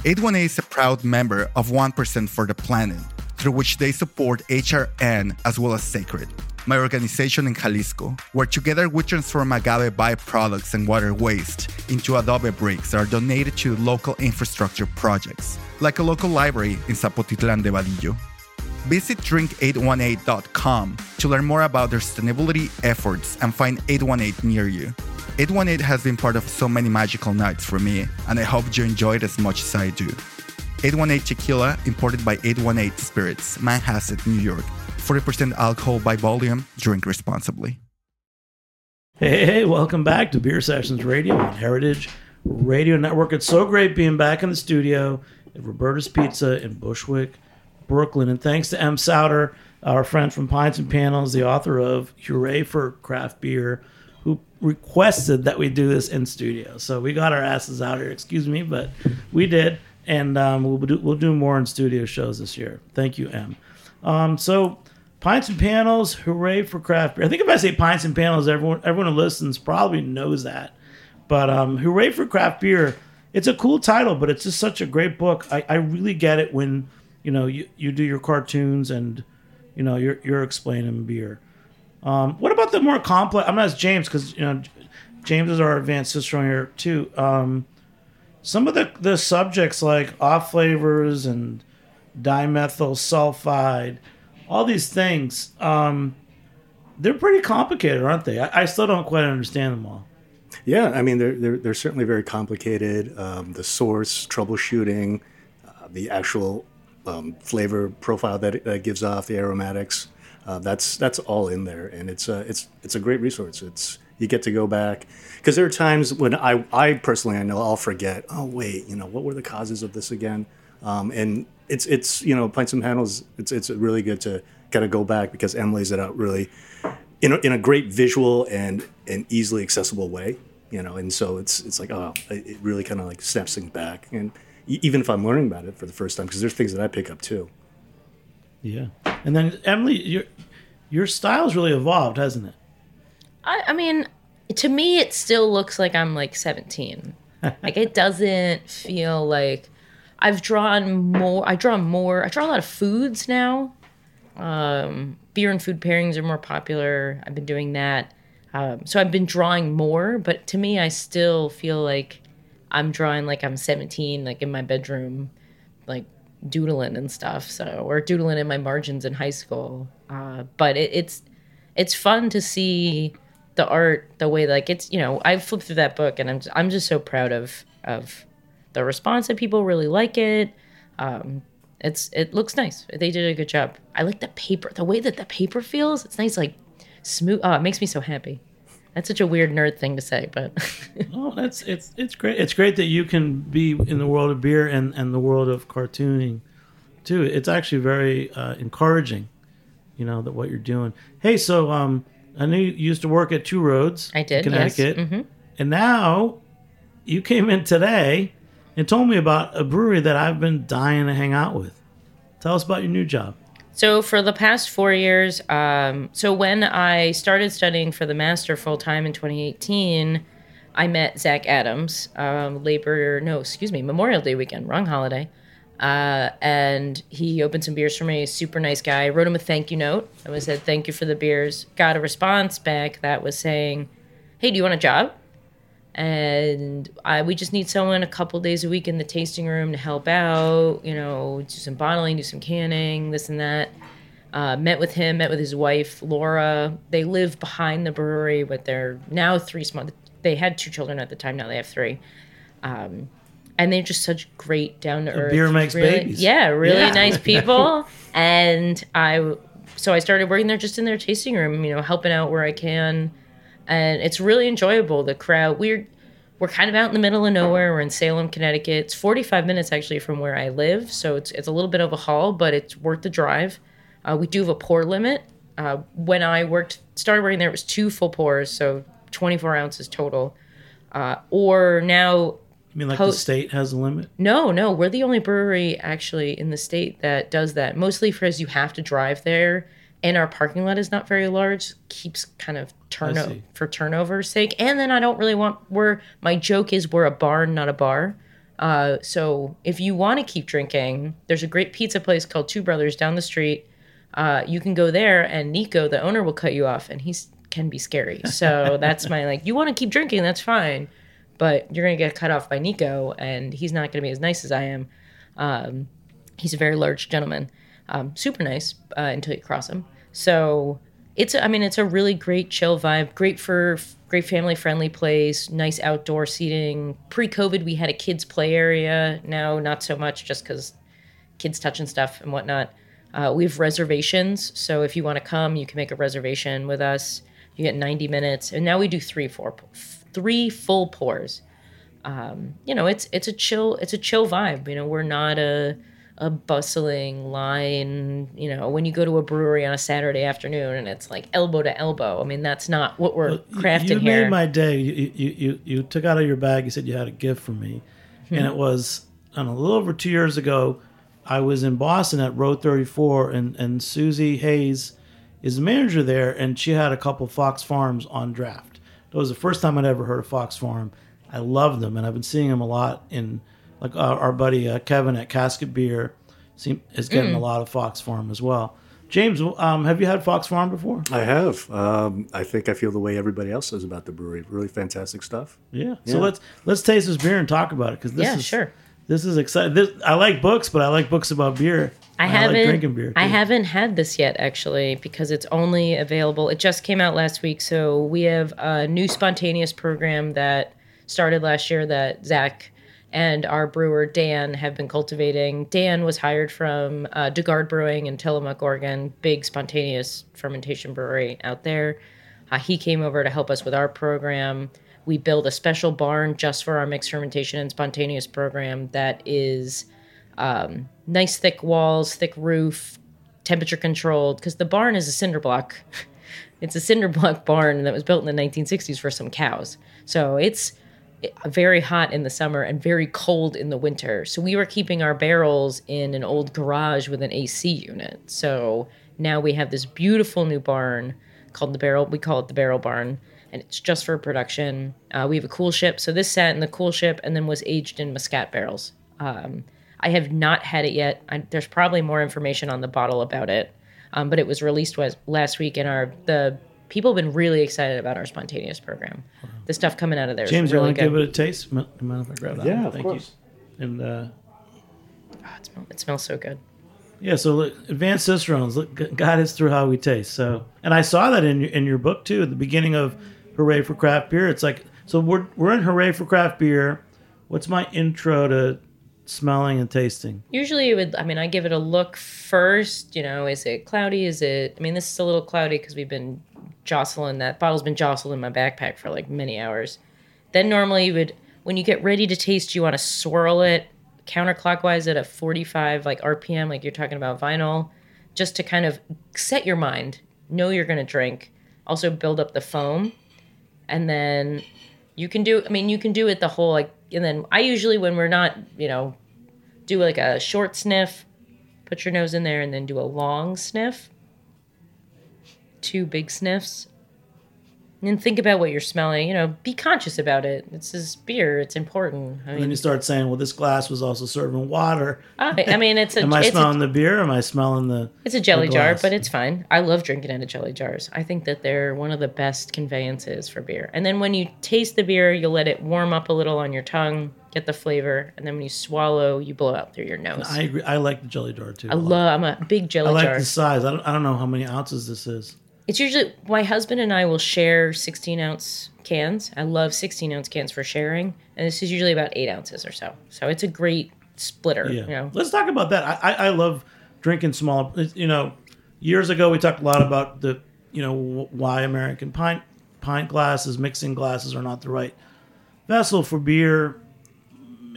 818 is a proud member of 1% for the Planet, through which they support HRN as well as Sacred, my organization in Jalisco, where together we transform agave byproducts and water waste into adobe bricks that are donated to local infrastructure projects, like a local library in Zapotitlan de Vadillo. Visit drink818.com to learn more about their sustainability efforts and find 818 near you. 818 has been part of so many magical nights for me, and I hope you enjoy it as much as I do. 818 Tequila, imported by 818 Spirits, Manhasset, New York. 40% alcohol by volume. Drink responsibly. Hey, welcome back to Beer Sessions Radio on Heritage Radio Network. It's so great being back in the studio at Roberta's Pizza in Bushwick, Brooklyn, and thanks to Em Sauter, our friend from Pints and Panels, the author of Hooray for Craft Beer, who requested that we do this in studio. So we got our asses out here, excuse me, but we did, and we'll do more in studio shows this year. Thank you, Em. So Pints and Panels, Hooray for Craft Beer. I think if I say Pints and Panels, everyone who listens probably knows that, but Hooray for Craft Beer It's a cool title, but it's just such a great book. I really get it when, you know, you do your cartoons and, you know, you're explaining beer. What about the more complex? I'm going to ask James because, you know, James is our advanced cicerone here too. Some of the subjects like off flavors and dimethyl sulfide, all these things, they're pretty complicated, aren't they? I still don't quite understand them all. Yeah, I mean, they're certainly very complicated. The source, troubleshooting, the actual flavor profile that it gives off, the aromatics, that's all in there, and it's a great resource. You get to go back, because there are times when I personally, I know I'll forget, oh, wait, you know, what were the causes of this again? And it's you know, Pints and Panels, it's really good to kind of go back because Em lays it out really in a great visual and an easily accessible way, you know, and so it's like, oh, it really kind of like snaps things back. And even if I'm learning about it for the first time, because there's things that I pick up too. Yeah. And then, Emily, your style's really evolved, hasn't it? I mean, to me, it still looks like I'm like 17. Like, it doesn't feel like I've drawn more. I draw a lot of foods now. Beer and food pairings are more popular. I've been doing that. So I've been drawing more. But to me, I still feel like I'm drawing like I'm 17, like in my bedroom, like doodling and stuff. Or doodling in my margins in high school. But it's fun to see the art, the way, like, it's, you know, I flipped through that book and I'm just so proud of the response that people really like it. It looks nice. They did a good job. I like the paper, the way that the paper feels. It's nice, like smooth. Oh, it makes me so happy. That's such a weird nerd thing to say, but oh, it's great. It's great that you can be in the world of beer and the world of cartooning too. It's actually very encouraging, you know, that what you're doing. Hey, so I knew you used to work at Two Roads. I did, Connecticut. Yes. Mm-hmm. And now you came in today and told me about a brewery that I've been dying to hang out with. Tell us about your new job. So for the past 4 years, so when I started studying for the master full-time in 2018, I met Zach Adams, Memorial Day weekend, wrong holiday. And he opened some beers for me. Super nice guy. I wrote him a thank you note. I said, thank you for the beers. Got a response back that was saying, hey, do you want a job? And we just need someone a couple days a week in the tasting room to help out, you know, do some bottling, do some canning, this and that. Met with him, met with his wife, Laura. They live behind the brewery with their now 3 small, they had 2 children at the time. Now they have 3. And they're just such great, down-to-earth. Beer makes babies. Yeah, nice people. And I started working there just in their tasting room, you know, helping out where I can. And it's really enjoyable, the crowd. We're kind of out in the middle of nowhere. We're in Salem, Connecticut. It's 45 minutes, actually, from where I live. So it's a little bit of a haul, but it's worth the drive. We do have a pour limit. When I started working there, it was 2 full pours, so 24 ounces total. Or now... You mean like the state has a limit? No. We're the only brewery actually in the state that does that. Mostly because you have to drive there, and our parking lot is not very large. Keeps kind of for turnover's sake. And then I don't really my joke is we're a barn, not a bar. So if you want to keep drinking, there's a great pizza place called Two Brothers down the street. You can go there and Nico, the owner, will cut you off, and he can be scary. So that's my like, you want to keep drinking, that's fine. But you're going to get cut off by Nico, and he's not going to be as nice as I am. He's a very large gentleman, super nice until you cross him. So it's a really great chill vibe, great family-friendly place, nice outdoor seating. Pre-COVID, we had a kids' play area. Now, not so much just because kids touching stuff and whatnot. We have reservations, so if you want to come, you can make a reservation with us. You get 90 minutes, and now we do 3 full pours. You know, it's a chill vibe. You know, we're not a bustling line. You know, when you go to a brewery on a Saturday afternoon and it's like elbow to elbow. I mean, that's not what we're crafting you here. You made my day. You took out of your bag. You said you had a gift for me, and it was a little over 2 years ago. I was in Boston at Road 34, and Susie Hayes is the manager there, and she had a couple Fox Farms on draft. It was the first time I'd ever heard of Fox Farm. I I love them, and I've been seeing them a lot in, like, our buddy Kevin at Casket Beer is getting a lot of Fox Farm as well. James, have you had Fox Farm before? I have. I think I feel the way everybody else does about the brewery. Really fantastic stuff. Yeah. So let's taste this beer and talk about it, because this is exciting. I like books, but I like books about beer. I like drinking beer too. I haven't had this yet, actually, because it's only available. It just came out last week, so we have a new spontaneous program that started last year that Zach and our brewer, Dan, have been cultivating. Dan was hired from DeGard Brewing in Tillamook, Oregon, big spontaneous fermentation brewery out there. He came over to help us with our program. We built a special barn just for our mixed fermentation and spontaneous program that is nice thick walls, thick roof, temperature controlled, because the barn is a cinder block. It's a cinder block barn that was built in the 1960s for some cows. So it's very hot in the summer and very cold in the winter. So we were keeping our barrels in an old garage with an AC unit. So now we have this beautiful new barn called the Barrel. We call it the Barrel Barn, and it's just for production. We have a cool ship. So this sat in the cool ship and then was aged in Muscat barrels. I have not had it yet. There's probably more information on the bottle about it. But it was released last week, and the people have been really excited about our spontaneous program. Wow. The stuff coming out of there. James, is really you want to give it a taste? Mind if I grab that? Yeah, of course. Thank you. And it smells so good. Yeah, so look, Advanced Cicerones, look, guide us through how we taste. So, and I saw that in your book too, at the beginning of Hooray for Craft Beer. It's like, so we're in Hooray for Craft Beer. What's my intro to smelling and tasting? Usually I give it a look first, is it cloudy? This is a little cloudy because we've been jostling, that bottle's been jostled in my backpack for like many hours. Then normally when you get ready to taste, you want to swirl it counterclockwise at a 45 RPM, like you're talking about vinyl, just to kind of set your mind, know you're going to drink, also build up the foam. And then you can do it the whole, and then I usually, when we're not, do like a short sniff, put your nose in there, and then do a long sniff. 2 big sniffs. And then think about what you're smelling. Be conscious about it. This is beer. It's important. And then you start saying, well, this glass was also serving water. It's a... Am I smelling the beer? Or am I smelling the... It's a jelly jar, but it's fine. I love drinking out of jelly jars. I think that they're one of the best conveyances for beer. And then when you taste the beer, you'll let it warm up a little on your tongue, get the flavor, and then when you swallow, you blow out through your nose. I agree. I like the jelly jar, too. I'm a big jelly jar. I like the size. I don't know how many ounces this is. It's usually, my husband and I will share 16-ounce cans. I love 16-ounce cans for sharing. And this is usually about 8 ounces or so. So it's a great splitter. Yeah. Let's talk about that. I love drinking small. Years ago we talked a lot about the, why American pint glasses, mixing glasses are not the right vessel for beer.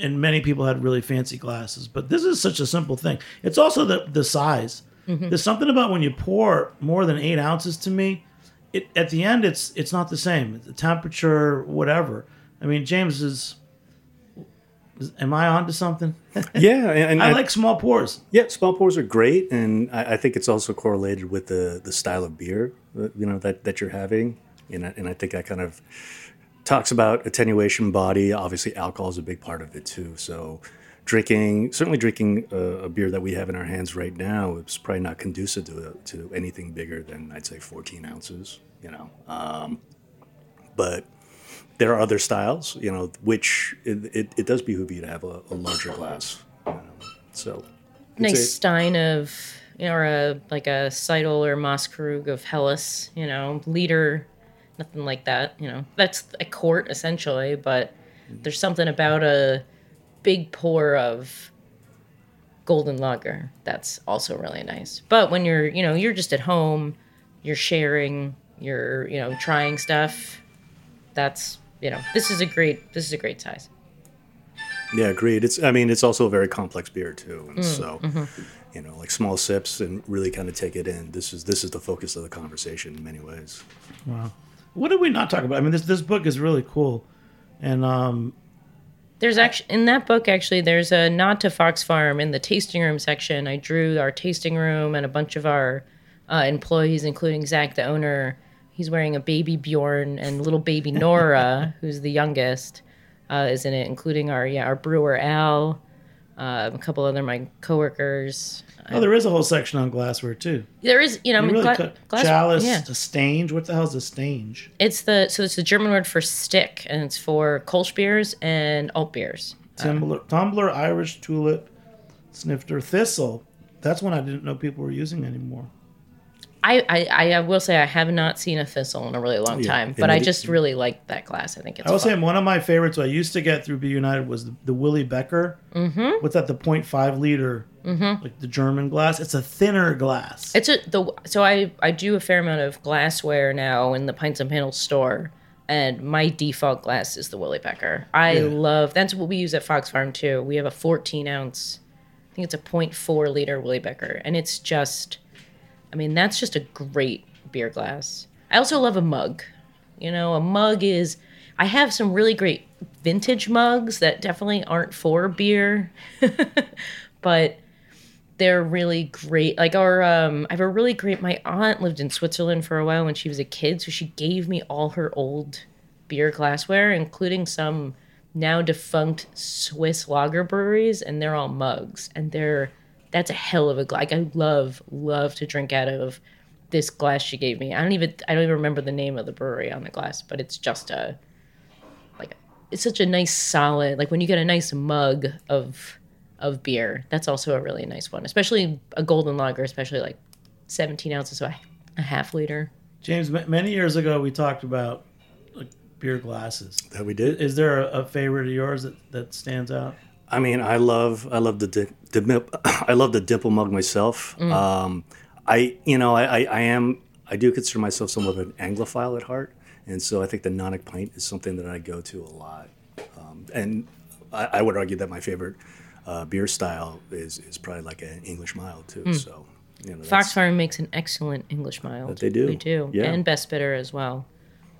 And many people had really fancy glasses. But this is such a simple thing. It's also the size. Mm-hmm. There's something about when you pour more than 8 ounces, to me, at the end, it's not the same. The temperature, whatever. James, am I onto something? Yeah. And I like small pours. Yeah, small pours are great. And I think it's also correlated with the style of beer, that you're having. And I think that kind of talks about attenuation, body. Obviously, alcohol is a big part of it, too. So... Drinking a beer that we have in our hands right now is probably not conducive to anything bigger than, I'd say, 14 ounces, But there are other styles, which it does behoove you to have a larger glass. So nice stein of, or a Seidel or Moskrug of Helles, liter, nothing like that. That's a quart essentially, but there's something about a big pour of golden lager that's also really nice. But when you're you're just at home, you're sharing, you're trying stuff, that's this is a great size. Yeah, agreed. It's it's also a very complex beer too, and so like small sips and really kind of take it in. This is the focus of the conversation in many ways. Wow, what did we not talk about? This book is really cool. And there's actually, in that book, there's a nod to Fox Farm in the tasting room section. I drew our tasting room and a bunch of our employees, including Zach, the owner. He's wearing a baby Bjorn and little baby Nora, who's the youngest. is in it, including our brewer Al, a couple other my coworkers. Oh, there is a whole section on glassware too. There is, glass chalice, yeah. A stange. What the hell is a stange? It's the German word for stick, and it's for Kolsch beers and alt beers. Tumbler, Irish tulip, snifter, thistle. That's one I didn't know people were using anymore. I will say I have not seen a thistle in a really long time, but I just really like that glass. I think it's I will say one of my favorites I used to get through Be United was the Willy Becker. Mm-hmm. What's that, the 0.5 liter, mm-hmm. like the German glass? It's a thinner glass. So I do a fair amount of glassware now in the Pints and Panels store, and my default glass is the Willy Becker. I love, that's what we use at Fox Farm too. We have a 14 ounce, I think it's a 0.4 liter Willy Becker, and it's just... that's just a great beer glass. I also love a mug. A mug is... I have some really great vintage mugs that definitely aren't for beer, but they're really great. Like I have a really great... My aunt lived in Switzerland for a while when she was a kid, so she gave me all her old beer glassware, including some now defunct Swiss lager breweries, and they're all mugs, and they're... That's a hell of a glass. I love to drink out of this glass she gave me. I don't even remember the name of the brewery on the glass, but it's just it's such a nice solid, like when you get a nice mug of beer, that's also a really nice one, especially a golden lager, especially like 17 ounces, so a half liter. James, many years ago, we talked about beer glasses. That we did. Is there a favorite of yours that stands out? I love the dimple mug myself. Mm. I do consider myself somewhat of an Anglophile at heart, and so I think the Nonic pint is something that I go to a lot. And I would argue that my favorite beer style is probably like an English mild too. Mm. So, Fox Farm makes an excellent English mild. That they do. They do, yeah. And best bitter as well.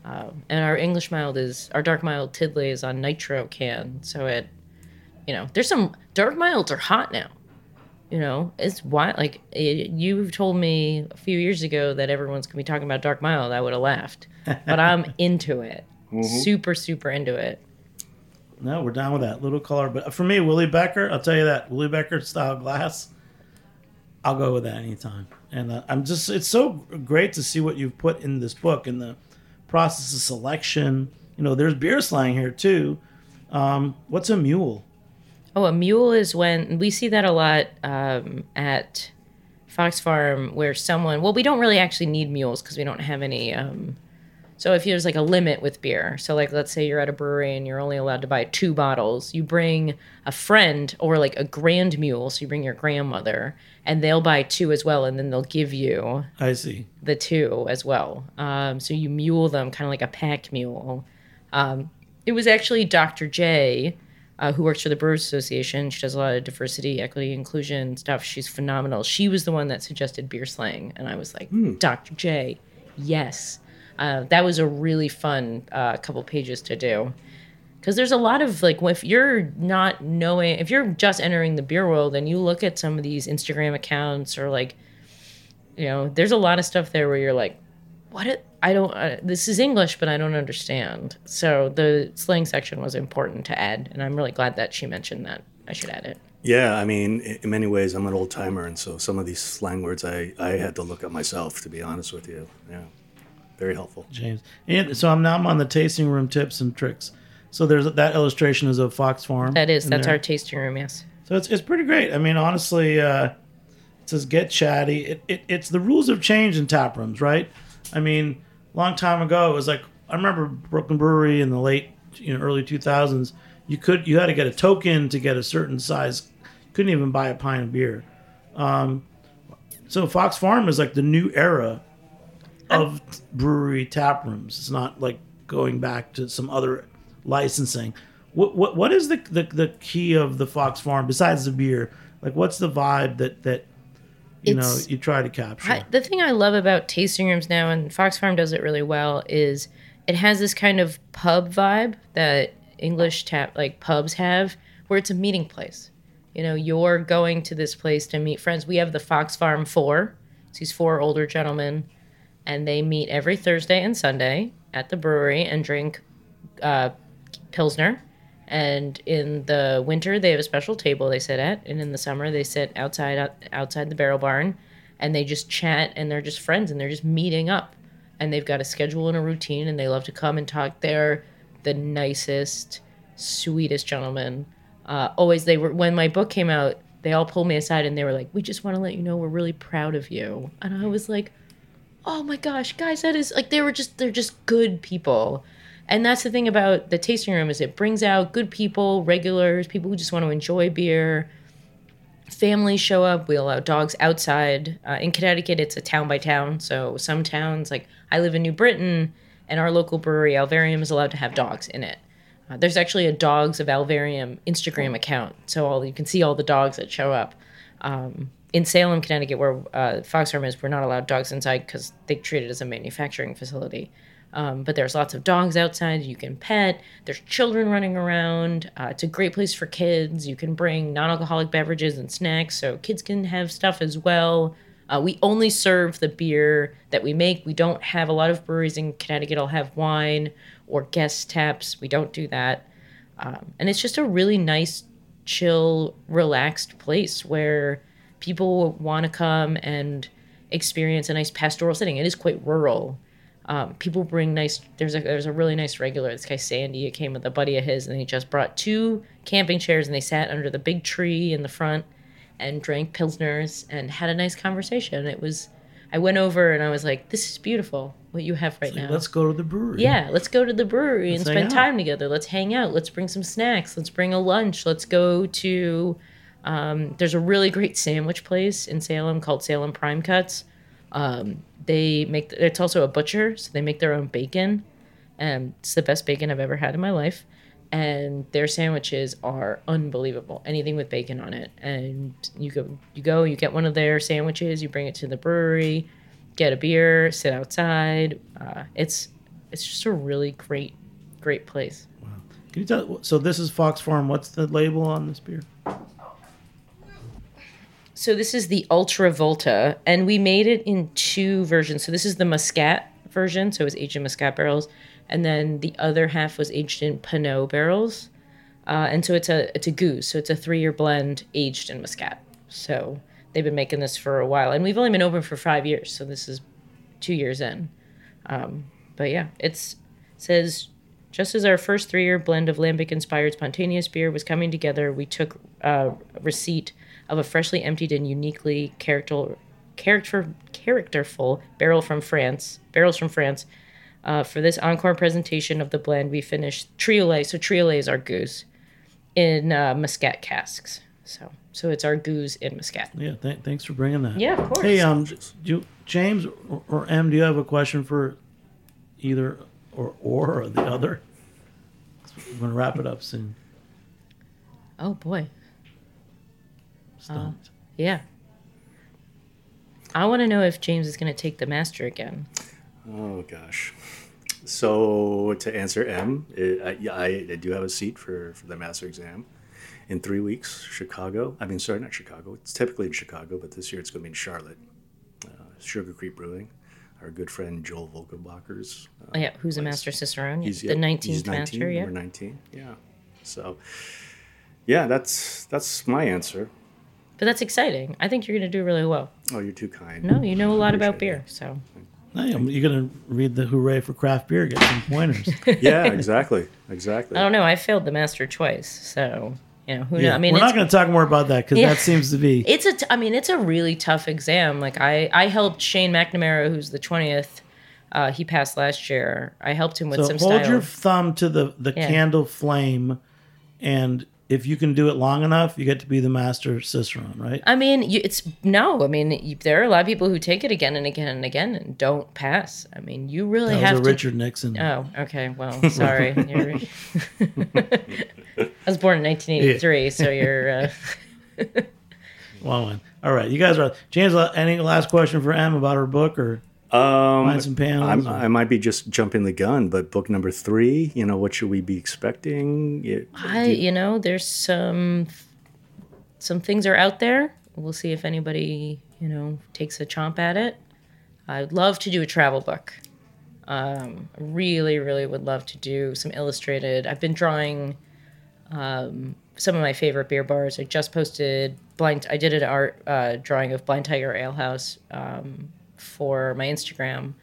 And our English mild is our dark mild Tiddly is on nitro can, so it. There's some dark milds are hot now. It's wild. Like you've told me a few years ago that everyone's gonna be talking about dark mild. I would have laughed, but I'm into it. Mm-hmm. Super, super into it. No, we're down with that little color. But for me, Willy Becker, I'll tell you that Willy Becker style glass, I'll go with that anytime. And it's so great to see what you've put in this book and the process of selection. There's beer slang here too. What's a mule? Oh, a mule is when we see that a lot at Fox Farm where someone, we don't really actually need mules because we don't have any. So if there's like a limit with beer, so like let's say you're at a brewery and you're only allowed to buy 2 bottles, you bring a friend or like a grand mule. So you bring your grandmother and they'll buy 2 as well. And then they'll give you the 2 as well. So you mule them kind of like a pack mule. It was actually Dr. J, who works for the Brewers Association. She does a lot of diversity, equity, inclusion stuff. She's phenomenal. She was the one that suggested beer slang. And I was like, Dr. J, yes. That was a really fun couple pages to do. Because there's a lot of, like, if you're just entering the beer world and you look at some of these Instagram accounts or, like, there's a lot of stuff there where you're like, this is English, but I don't understand. So the slang section was important to add, and I'm really glad that she mentioned that. I should add it. Yeah, in many ways, I'm an old timer, and so some of these slang words I had to look up myself, to be honest with you. Yeah, very helpful. James. And so I'm on the tasting room tips and tricks. So there's that illustration is of Fox Farm. That's our tasting room, yes. So it's pretty great. Honestly, it says get chatty. It's the rules have changed in tap rooms, right? Long time ago, it was like, I remember Brooklyn Brewery in the late, early 2000s, you had to get a token to get a certain size. Couldn't even buy a pint of beer. So Fox Farm is like the new era of brewery tap rooms. It's not like going back to some other licensing. What is the key of the Fox Farm besides the beer? Like, what's the vibe that you try to capture? The thing I love about tasting rooms now, and Fox Farm does it really well, is it has this kind of pub vibe that English tap, like pubs have, where it's a meeting place. You're going to this place to meet friends. We have the Fox Farm 4. It's these 4 older gentlemen, and they meet every Thursday and Sunday at the brewery and drink Pilsner And in the winter, they have a special table they sit at. And in the summer, they sit outside the barrel barn, and they just chat, and they're just friends, and they're just meeting up. And they've got a schedule and a routine, and they love to come and talk. They're the nicest, sweetest gentlemen. When my book came out, they all pulled me aside, and they were like, "We just want to let you know we're really proud of you." And I was like, "Oh my gosh, guys, that is like they're just good people." And that's the thing about the tasting room is it brings out good people, regulars, people who just want to enjoy beer. Families show up. We allow dogs outside. In Connecticut, it's a town by town. So some towns, like I live in New Britain, and our local brewery, Alvarium, is allowed to have dogs in it. There's actually a Dogs of Alvarium Instagram account. So you can see all the dogs that show up. In Salem, Connecticut, where Fox Farm is, we're not allowed dogs inside because they treat it as a manufacturing facility. But there's lots of dogs outside you can pet. There's children running around. It's a great place for kids. You can bring non-alcoholic beverages and snacks, so kids can have stuff as well. We only serve the beer that we make. We don't have a lot of breweries in Connecticut. I'll have wine or guest taps. We don't do that. And it's just a really nice, chill, relaxed place where people want to come and experience a nice pastoral setting. It is quite rural. People bring nice, there's a really nice regular, this guy Sandy, it came with a buddy of his, and he just brought two camping chairs, and they sat under the big tree in the front and drank Pilsners and had a nice conversation. I went over and I was like, this is beautiful, what you have now. Let's go to the brewery. Yeah, let's go to the brewery and spend time together. Let's hang out. Let's bring some snacks. Let's bring a lunch. Let's go to, there's a really great sandwich place in Salem called Salem Prime Cuts. It's also a butcher, so they make their own bacon, and it's the best bacon I've ever had in my life, and their sandwiches are unbelievable, anything with bacon on it. And you get one of their sandwiches, you bring it to the brewery, get a beer, sit outside. It's just a really great place. Wow. Can you tell, so this is Fox Farm, what's the label on this beer? So this is the Ultra Volta, and we made it in two versions. So this is the Muscat version, so it was aged in Muscat barrels, and then the other half was aged in Pinot barrels. And so it's a goose, so it's a 3-year blend aged in Muscat. So they've been making this for a while, and we've only been open for 5 years, so this is 2 years in. But yeah, it says, just as our first 3-year blend of Lambic-inspired spontaneous beer was coming together, we took receipt of a freshly emptied and uniquely characterful barrels from France. For this encore presentation of the blend, we finished Triolet. So Triolet is our goose in Muscat casks. So it's our goose in Muscat. Yeah, thanks for bringing that. Yeah, of course. Hey, James or Em, do you have a question for either or the other? We're going to wrap it up soon. Oh, boy. Yeah. I want to know if James is going to take the master again. Oh, gosh. So to answer Em, I do have a seat for the master exam in 3 weeks, Chicago. I mean, sorry, not Chicago. It's typically in Chicago, but this year it's going to be in Charlotte. Sugar Creek Brewing. Our good friend Joel Volkenbacher's. Who's a master cicerone. He's 19th master. Yeah, 19. Yeah. So, yeah, that's my answer. But that's exciting. I think you're going to do really well. Oh, you're too kind. No, you know a lot about beer, so. You're going to read the Hooray for Craft Beer, get some pointers. Yeah, exactly. I don't know. I failed the master twice, so, who knows? I mean, we're not going to talk more about that because that seems to be. It's a really tough exam. Like, I helped Shane McNamara, who's the 20th. He passed last year. I helped him with some stuff. So hold your thumb to the candle flame, and if you can do it long enough, you get to be the master cicerone, right? I mean, there are a lot of people who take it again and again and again and don't pass. I mean, you really have to. That was a Richard Nixon. Oh, okay. Well, sorry. I was born in 1983, so you're. Long one. All right, you guys are. James, any last question for Em about her book or? Pints and Panels. I might be just jumping the gun, but book number 3, what should we be expecting? There's some things are out there. We'll see if anybody, takes a chomp at it. I'd love to do a travel book. Really, really would love to do some illustrated. I've been drawing Some of my favorite beer bars. I just posted I did an art drawing of Blind Tiger Ale House for my Instagram,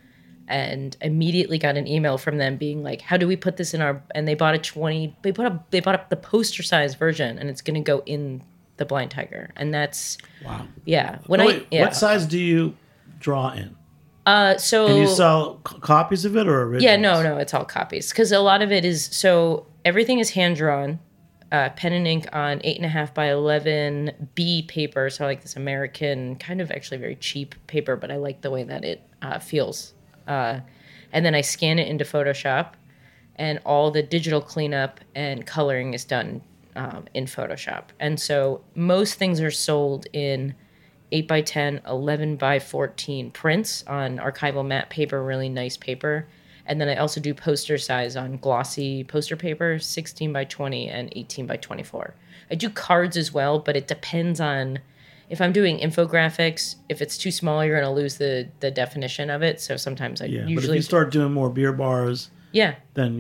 and immediately got an email from them being like, "How do we put this in our?" And they bought a They bought up the poster size version, and it's going to go in the Blind Tiger. And that's wow. Yeah. What size do you draw in? And you sell copies of it or originals? Yeah. No, it's all copies because a lot of it is everything is hand drawn. Pen and ink on 8.5 by 11 B paper, so I like this American kind of actually very cheap paper, but I like the way that it feels. And then I scan it into Photoshop, and all the digital cleanup and coloring is done in Photoshop. And so most things are sold in 8 by 10, 11 by 14 prints on archival matte paper, really nice paper. And then I also do poster size on glossy poster paper, 16 by 20 and 18 by 24. I do cards as well, but it depends on if I'm doing infographics. If it's too small, you're going to lose the definition of it. So sometimes but if you start doing more beer bars, then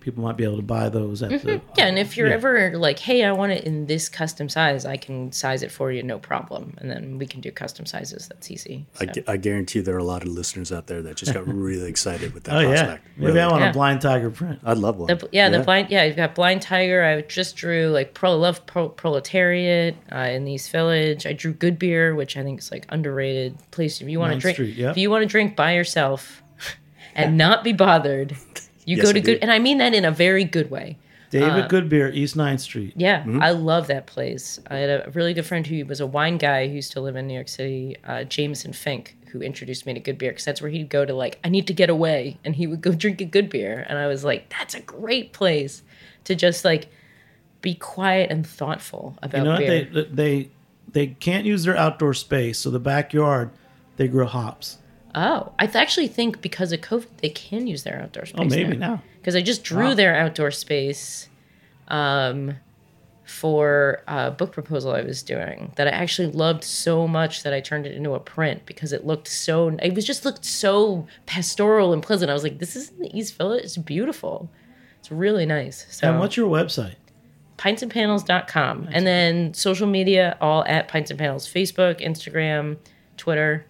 people might be able to buy those. At mm-hmm. And if you're ever like, hey, I want it in this custom size, I can size it for you, no problem. And then we can do custom sizes. That's easy. So. I guarantee there are a lot of listeners out there that just got really excited with that prospect. Yeah. Maybe I want a Blind Tiger print. I'd love one. You've got Blind Tiger. I just drew Proletariat in East Village. I drew Good Beer, which I think is underrated place. If you want to drink, if you want to drink by yourself and not be bothered. Good, and I mean that in a very good way. David Goodbeer, East 9th Street. Yeah, mm-hmm. I love that place. I had a really good friend who was a wine guy who used to live in New York City, Jameson Fink, who introduced me to Goodbeer, because that's where he'd go to I need to get away, and he would go drink a Goodbeer. And I was like, that's a great place to just be quiet and thoughtful about beer. They can't use their outdoor space, so the backyard, they grow hops. Oh, I actually think because of COVID, they can use their outdoor space. Oh, maybe now. Because I just drew their outdoor space for a book proposal I was doing that I actually loved so much that I turned it into a print because it looked so... It looked so pastoral and pleasant. I was like, this is in the East Village. It's beautiful. It's really nice. So, and what's your website? Pintsandpanels.com. Nice. And then social media, all at Pints and Panels. Facebook, Instagram, Twitter,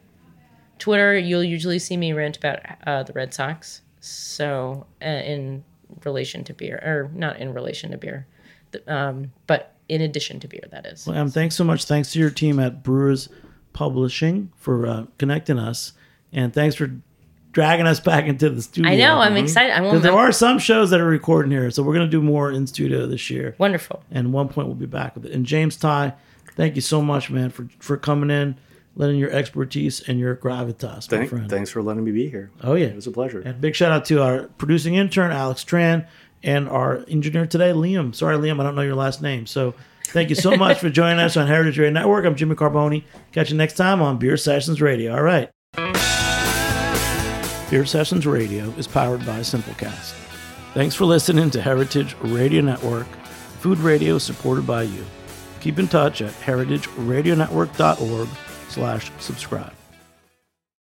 you'll usually see me rant about the Red Sox. So in relation to beer, or not in relation to beer, but in addition to beer, that is. Well, thanks so much. Thanks to your team at Brewers Publishing for connecting us. And thanks for dragging us back into the studio. I know. Mm-hmm. I'm excited. Because there are some shows that are recording here. So we're going to do more in studio this year. Wonderful. And one point we'll be back with it. And James Tai, thank you so much, man, for coming in. Letting your expertise and your gravitas, my friend. Thanks for letting me be here. Oh, yeah. It was a pleasure. And big shout out to our producing intern, Alex Tran, and our engineer today, Liam. Sorry, Liam, I don't know your last name. So thank you so much for joining us on Heritage Radio Network. I'm Jimmy Carboni. Catch you next time on Beer Sessions Radio. All right. Beer Sessions Radio is powered by Simplecast. Thanks for listening to Heritage Radio Network. Food radio is supported by you. Keep in touch at heritageradionetwork.org/subscribe.